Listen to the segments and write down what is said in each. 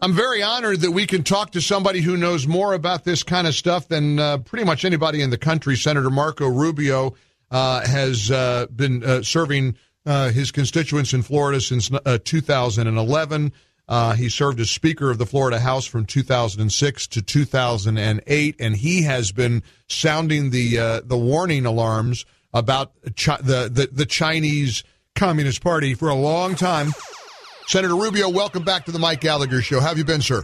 I'm very honored that we can talk to somebody who knows more about this kind of stuff than pretty much anybody in the country. Senator Marco Rubio has been serving his constituents in Florida since 2011. He served as Speaker of the Florida House from 2006 to 2008, and he has been sounding the warning alarms about the Chinese Communist Party for a long time. Senator Rubio, welcome back to the Mike Gallagher Show. How have you been, sir?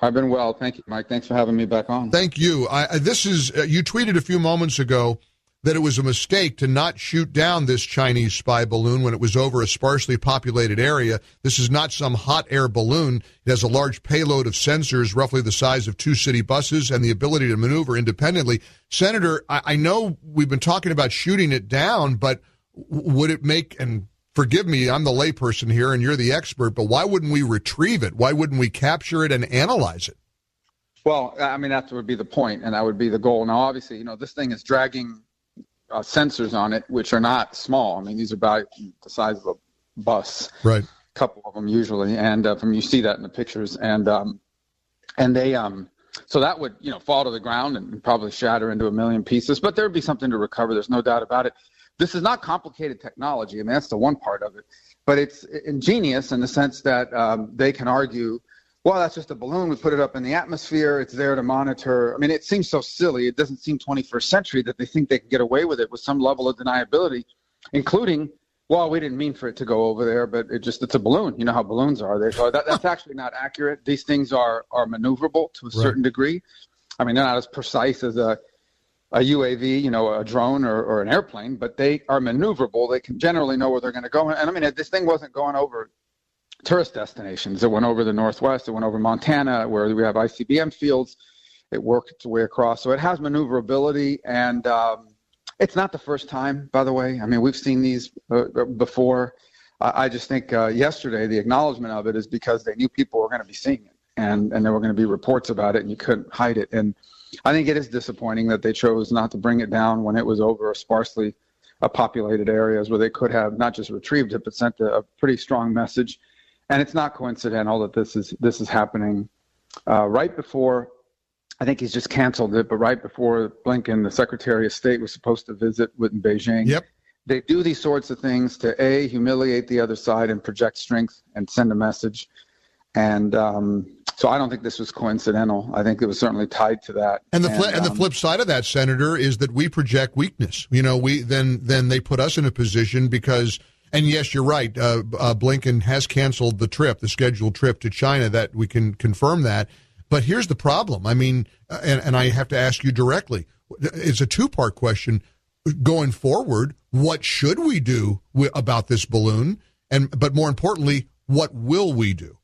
I've been well. Thank you, Mike. Thanks for having me back on. Thank you. You tweeted a few moments ago that it was a mistake to not shoot down this Chinese spy balloon when it was over a sparsely populated area. This is not some hot air balloon. It has a large payload of sensors, roughly the size of two city buses, and the ability to maneuver independently. Senator, I know we've been talking about shooting it down, but would it make... and forgive me, I'm the layperson here and you're the expert, but why wouldn't we retrieve it? Why wouldn't we capture it and analyze it? Well, I mean, that would be the point and that would be the goal. Now, obviously, you know, this thing is dragging sensors on it, which are not small. I mean, these are about the size of a bus, right? A couple of them usually. And you see that in the pictures. And they so that would, you know, fall to the ground and probably shatter into a million pieces. But there'd be something to recover. There's no doubt about it. This is not complicated technology. I mean, that's the one part of it. But it's ingenious in the sense that they can argue, well, that's just a balloon. We put it up in the atmosphere. It's there to monitor. I mean, it seems so silly. It doesn't seem 21st century that they think they can get away with it with some level of deniability, including, well, we didn't mean for it to go over there, but it's a balloon. You know how balloons are. That's actually not accurate. These things are maneuverable to a certain degree. I mean, they're not as precise as a UAV, you know, a drone or an airplane, but they are maneuverable. They can generally know where they're going to go. And I mean, this thing wasn't going over tourist destinations. It went over the Northwest. It went over Montana, where we have ICBM fields. It worked its way across. So it has maneuverability. And it's not the first time, by the way. I mean, we've seen these before. I just think yesterday the acknowledgement of it is because they knew people were going to be seeing it. And there were going to be reports about it, and you couldn't hide it. And I think it is disappointing that they chose not to bring it down when it was over sparsely populated areas where they could have not just retrieved it, but sent a pretty strong message. And it's not coincidental that this is happening right before, I think he's just canceled it, but right before Blinken, the Secretary of State, was supposed to visit in Beijing. Yep. They do these sorts of things to, A, humiliate the other side and project strength and send a message. And so I don't think this was coincidental. I think it was certainly tied to that. And the flip side of that, Senator, is that we project weakness. You know, we then they put us in a position because, and yes, you're right, Blinken has canceled the trip, the scheduled trip to China. That we can confirm that. But here's the problem. I mean, and I have to ask you directly. It's a two-part question. Going forward, what should we do about this balloon? But more importantly, what will we do?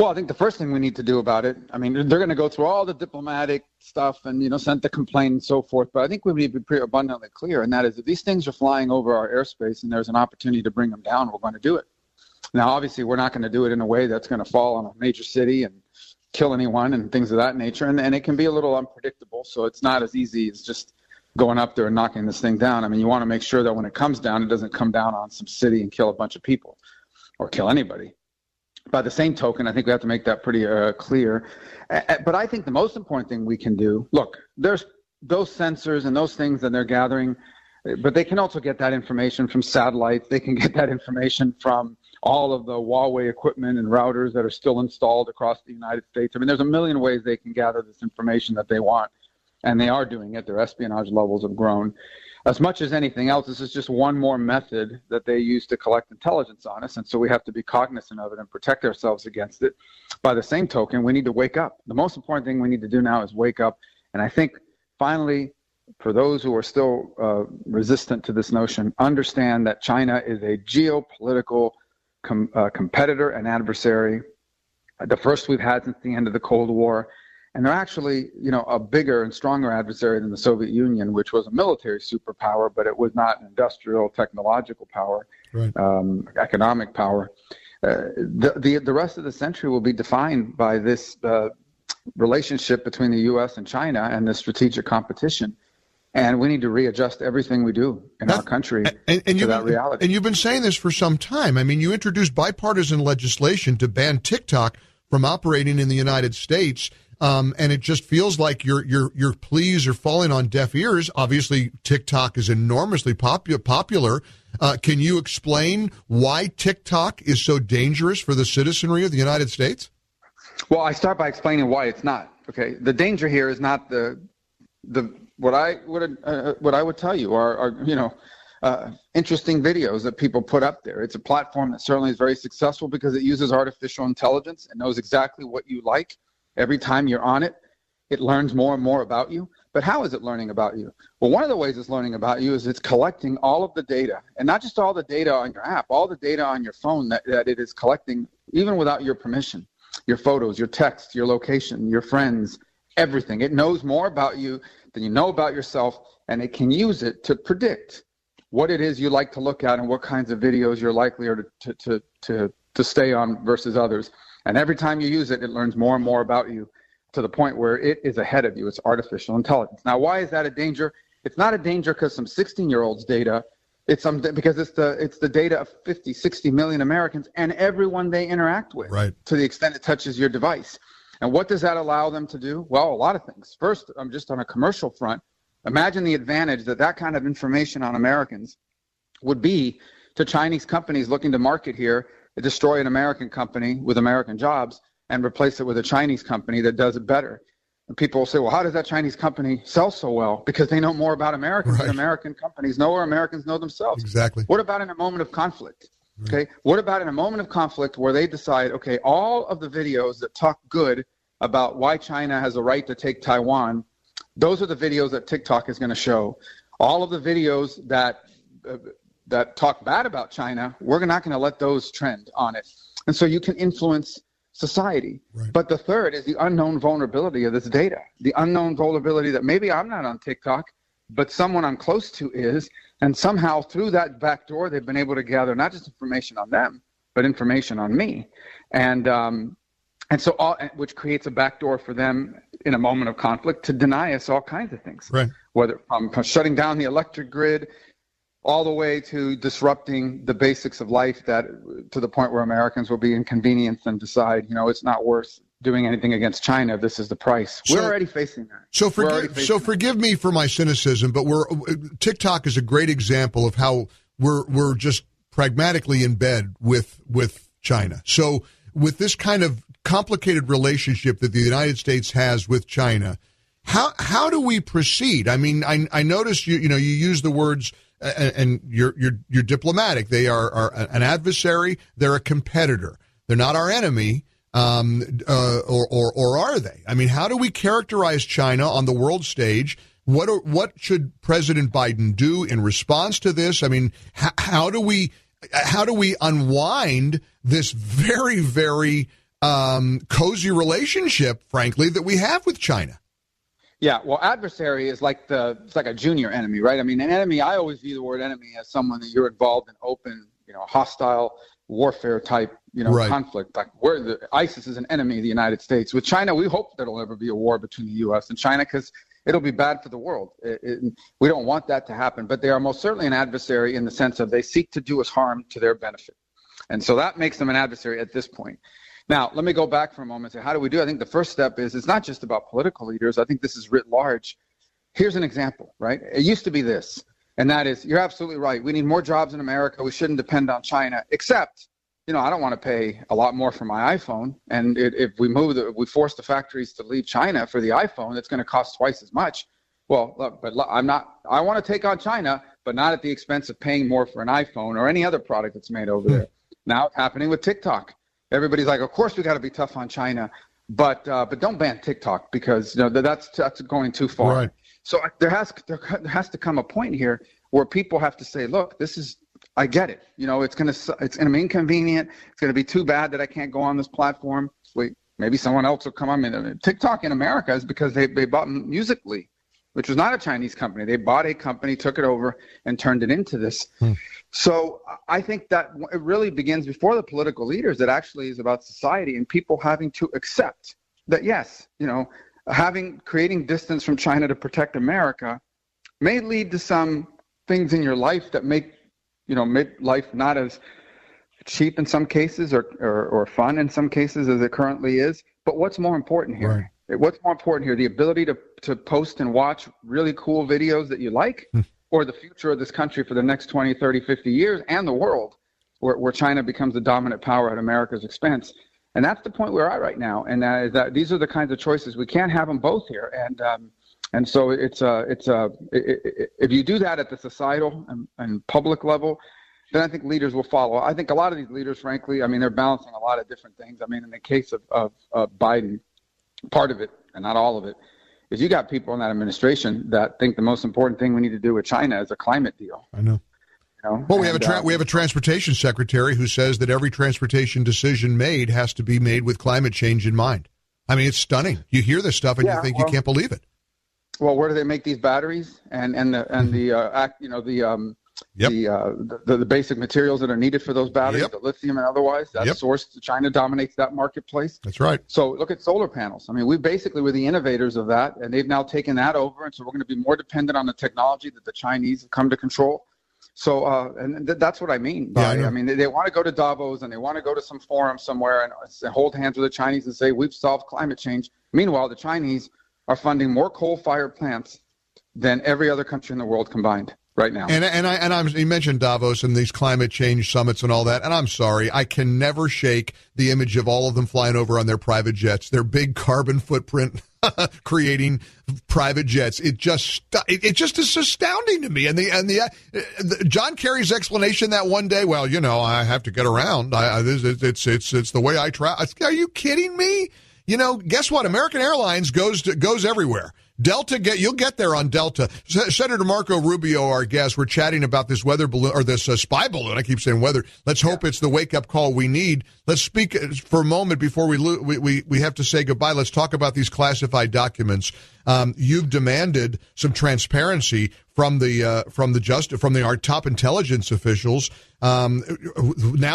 Well, I think the first thing we need to do about it, I mean, they're going to go through all the diplomatic stuff and, you know, send the complaint and so forth. But I think we need to be pretty abundantly clear, and that is if these things are flying over our airspace and there's an opportunity to bring them down, we're going to do it. Now, obviously, we're not going to do it in a way that's going to fall on a major city and kill anyone and things of that nature. And it can be a little unpredictable, so it's not as easy as just going up there and knocking this thing down. I mean, you want to make sure that when it comes down, it doesn't come down on some city and kill a bunch of people or kill anybody. By the same token, I think we have to make that pretty clear. But I think the most important thing we can do, look, there's those sensors and those things that they're gathering, but they can also get that information from satellites. They can get that information from all of the Huawei equipment and routers that are still installed across the United States. I mean, there's a million ways they can gather this information that they want, and they are doing it. Their espionage levels have grown. As much as anything else, this is just one more method that they use to collect intelligence on us, and so we have to be cognizant of it and protect ourselves against it. By the same token, we need to wake up. The most important thing we need to do now is wake up, and I think finally, for those who are still resistant to this notion, understand that China is a geopolitical competitor and adversary, the first we've had since the end of the Cold War. And they're actually, you know, a bigger and stronger adversary than the Soviet Union, which was a military superpower, but it was not an industrial, technological power, right. Economic power. The rest of the century will be defined by this relationship between the U.S. and China and this strategic competition. And we need to readjust everything we do in our country to that reality. And you've been saying this for some time. I mean, you introduced bipartisan legislation to ban TikTok from operating in the United States, and it just feels like your pleas are falling on deaf ears. Obviously, TikTok is enormously popular. Can you explain why TikTok is so dangerous for the citizenry of the United States? Well, I start by explaining why it's not. Okay, the danger here is not the what I would tell you are interesting videos that people put up there. It's a platform that certainly is very successful because it uses artificial intelligence and knows exactly what you like. Every time you're on it, it learns more and more about you. But how is it learning about you? Well, one of the ways it's learning about you is it's collecting all of the data, and not just all the data on your app, all the data on your phone that it is collecting, even without your permission, your photos, your texts, your location, your friends, everything. It knows more about you than you know about yourself, and it can use it to predict what it is you like to look at and what kinds of videos you're likely to stay on versus others. And every time you use it, it learns more and more about you to the point where it is ahead of you. It's artificial intelligence. Now, why is that a danger? It's not a danger because some 16-year-old's data. Because it's the data of 50, 60 million Americans and everyone they interact with, right, to the extent it touches your device. And what does that allow them to do? Well, a lot of things. First, I'm just on a commercial front. Imagine the advantage that kind of information on Americans would be to Chinese companies looking to market here, destroy an American company with American jobs and replace it with a Chinese company that does it better. And people will say, well, how does that Chinese company sell so well? Because they know more about Americans, right, than American companies know or Americans know themselves. Exactly. What about in a moment of conflict? Right. Okay. What about in a moment of conflict where they decide, okay, all of the videos that talk good about why China has a right to take Taiwan, those are the videos that TikTok is going to show. All of the videos that talk bad about China, we're not going to let those trend on it. And so you can influence society. Right. But the third is the unknown vulnerability of this data, the unknown vulnerability that maybe I'm not on TikTok, but someone I'm close to is, and somehow through that back door, they've been able to gather not just information on them, but information on me. And so which creates a backdoor for them in a moment of conflict to deny us all kinds of things, right, whether from shutting down the electric grid all the way to disrupting the basics of life, that to the point where Americans will be inconvenienced and decide, it's not worth doing anything against China. This is the price. We're already facing that. Forgive me for my cynicism, but TikTok is a great example of how we're just pragmatically in bed with China. So with this kind of complicated relationship that the United States has with China, how do we proceed? I mean, I noticed you use the words, and you're diplomatic. They are an adversary. They're a competitor. They're not our enemy, or are they? I mean, how do we characterize China on the world stage? What should President Biden do in response to this? I mean, how do we unwind this very, very cozy relationship, frankly, that we have with China? Yeah, well, adversary is like it's like a junior enemy, right? I mean, an enemy, I always view the word enemy as someone that you're involved in open, hostile warfare type, right, conflict. Like ISIS is an enemy of the United States. With China, we hope there'll never be a war between the U.S. and China because it'll be bad for the world. We don't want that to happen, but they are most certainly an adversary in the sense of they seek to do us harm to their benefit. And so that makes them an adversary at this point. Now, let me go back for a moment and say, how do we do it? I think the first step is it's not just about political leaders. I think this is writ large. Here's an example, right? It used to be this, and that is, you're absolutely right. We need more jobs in America. We shouldn't depend on China, except, I don't want to pay a lot more for my iPhone. And if we force the factories to leave China for the iPhone, it's going to cost twice as much. Well, look, but I want to take on China, but not at the expense of paying more for an iPhone or any other product that's made over there. Now it's happening with TikTok. Everybody's like, of course, we got to be tough on China, but don't ban TikTok because that's going too far. Right. So there has to come a point here where people have to say, look, this is I get it. You know, it's gonna be inconvenient. It's gonna be too bad that I can't go on this platform. Wait, maybe someone else will come on. I mean, TikTok in America is because they bought Musical.ly, which was not a Chinese company. They bought a company, took it over, and turned it into this. So I think that it really begins before the political leaders. It actually is about society and people having to accept that, yes, you know, creating distance from China to protect America may lead to some things in your life that make life not as cheap in some cases or fun in some cases as it currently is. But what's more important here? Right. What's more important here, the ability to post and watch really cool videos that you like, or the future of this country for the next 20, 30, 50 years and the world, where China becomes the dominant power at America's expense? And that's the point we're at right now. And that these are the kinds of choices. We can't have them both here. And so if you do that at the societal and public level, then I think leaders will follow. I think a lot of these leaders, frankly, I mean, they're balancing a lot of different things. I mean, in the case of Biden, part of it, and not all of it, is you got people in that administration that think the most important thing we need to do with China is a climate deal. I know. You know? Well, we have a transportation secretary who says that every transportation decision made has to be made with climate change in mind. I mean, it's stunning. You hear this stuff and you think you can't believe it. Well, where do they make these batteries the basic materials that are needed for those batteries, the lithium and otherwise, that's sourced. China dominates that marketplace. That's right. So look at solar panels. I mean, we basically were the innovators of that, and they've now taken that over, and so we're going to be more dependent on the technology that the Chinese have come to control. So and that's what I mean. They want to go to Davos, and they want to go to some forum somewhere and hold hands with the Chinese and say, we've solved climate change. Meanwhile, the Chinese are funding more coal-fired plants than every other country in the world combined. Right now, you mentioned Davos and these climate change summits and all that, and I'm sorry, I can never shake the image of all of them flying over on their private jets, their big carbon footprint creating private jets. It just is astounding to me. And the John Kerry's explanation that one day, well, you know, I have to get around. It's the way I travel. Are you kidding me? You know, guess what? American Airlines goes everywhere. You'll get there on Delta. Senator Marco Rubio, our guest, we're chatting about this weather balloon, or this spy balloon. I keep saying weather. Let's hope it's the wake-up call we need. Let's speak for a moment before we have to say goodbye. Let's talk about these classified documents. You've demanded some transparency from our top intelligence officials. Now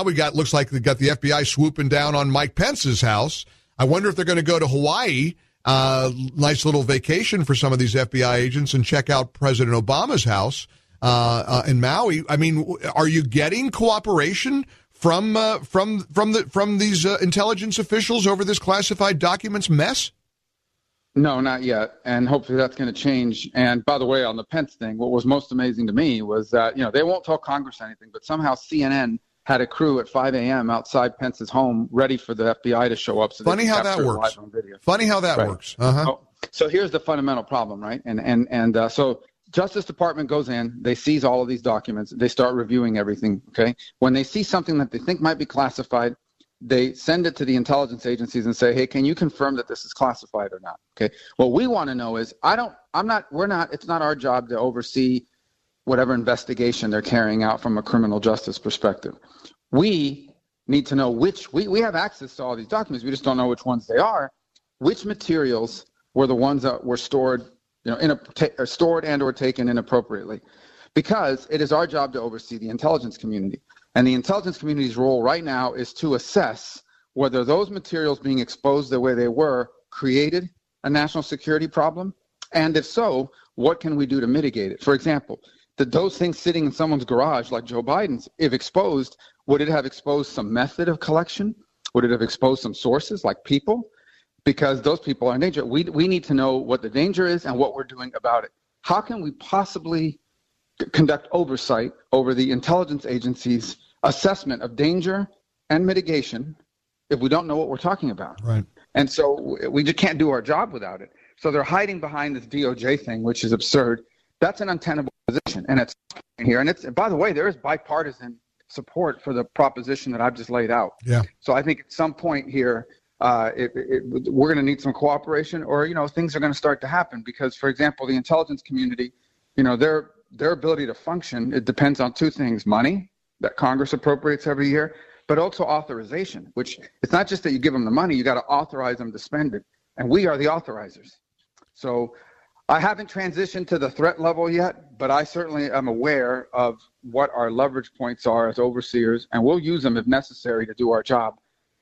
looks like we got the FBI swooping down on Mike Pence's house. I wonder if they're going to go to Hawaii. Nice little vacation for some of these FBI agents, and check out President Obama's house in Maui. I mean, are you getting cooperation from these intelligence officials over this classified documents mess? No, not yet, and hopefully that's going to change. And by the way, on the Pence thing, what was most amazing to me was that they won't tell Congress anything, but somehow CNN had a crew at 5 a.m. outside Pence's home ready for the FBI to show up. So funny how that works. Funny how that works. Uh-huh. So here's the fundamental problem, right? And so Justice Department goes in, they seize all of these documents, they start reviewing everything, okay? When they see something that they think might be classified, they send it to the intelligence agencies and say, hey, can you confirm that this is classified or not, okay? What we want to know is, it's not our job to oversee whatever investigation they're carrying out from a criminal justice perspective. We need to know we have access to all these documents. We just don't know which ones they are. Which materials were the ones that were stored, stored and or taken inappropriately? Because it is our job to oversee the intelligence community. And the intelligence community's role right now is to assess whether those materials being exposed the way they were created a national security problem. And if so, what can we do to mitigate it? For example, that those things sitting in someone's garage like Joe Biden's, if exposed, would it have exposed some method of collection? Would it have exposed some sources like people? Because those people are in danger. We need to know what the danger is and what we're doing about it. How can we possibly conduct oversight over the intelligence agency's assessment of danger and mitigation if we don't know what we're talking about? Right. And so we just can't do our job without it. So they're hiding behind this DOJ thing, which is absurd. That's an untenable position, and it's here. And by the way, there is bipartisan support for the proposition that I've just laid out. Yeah. So I think at some point here, we're going to need some cooperation, or things are going to start to happen. Because, for example, the intelligence community, their ability to function, it depends on two things: money that Congress appropriates every year, but also authorization, which it's not just that you give them the money, you got to authorize them to spend it. And we are the authorizers. So I haven't transitioned to the threat level yet, but I certainly am aware of what our leverage points are as overseers, and we'll use them if necessary to do our job.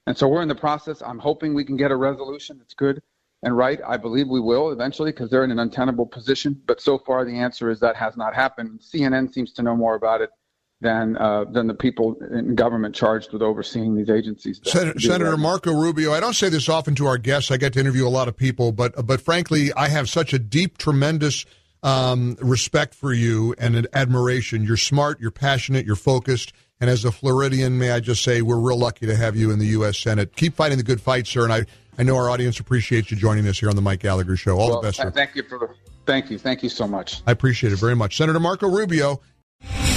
And so we're in the process. I'm hoping we can get a resolution that's good and right. I believe we will eventually because they're in an untenable position. But so far, the answer is that has not happened. CNN seems to know more about it than the people in government charged with overseeing these agencies. Senator Marco Rubio, I don't say this often to our guests. I get to interview a lot of people, but frankly, I have such a deep, tremendous respect for you and an admiration. You're smart, you're passionate, you're focused, and as a Floridian, may I just say we're real lucky to have you in the U.S. Senate. Keep fighting the good fight, sir, and I know our audience appreciates you joining us here on the Mike Gallagher Show. All the best, sir. Thank you so much. I appreciate it very much. Senator Marco Rubio.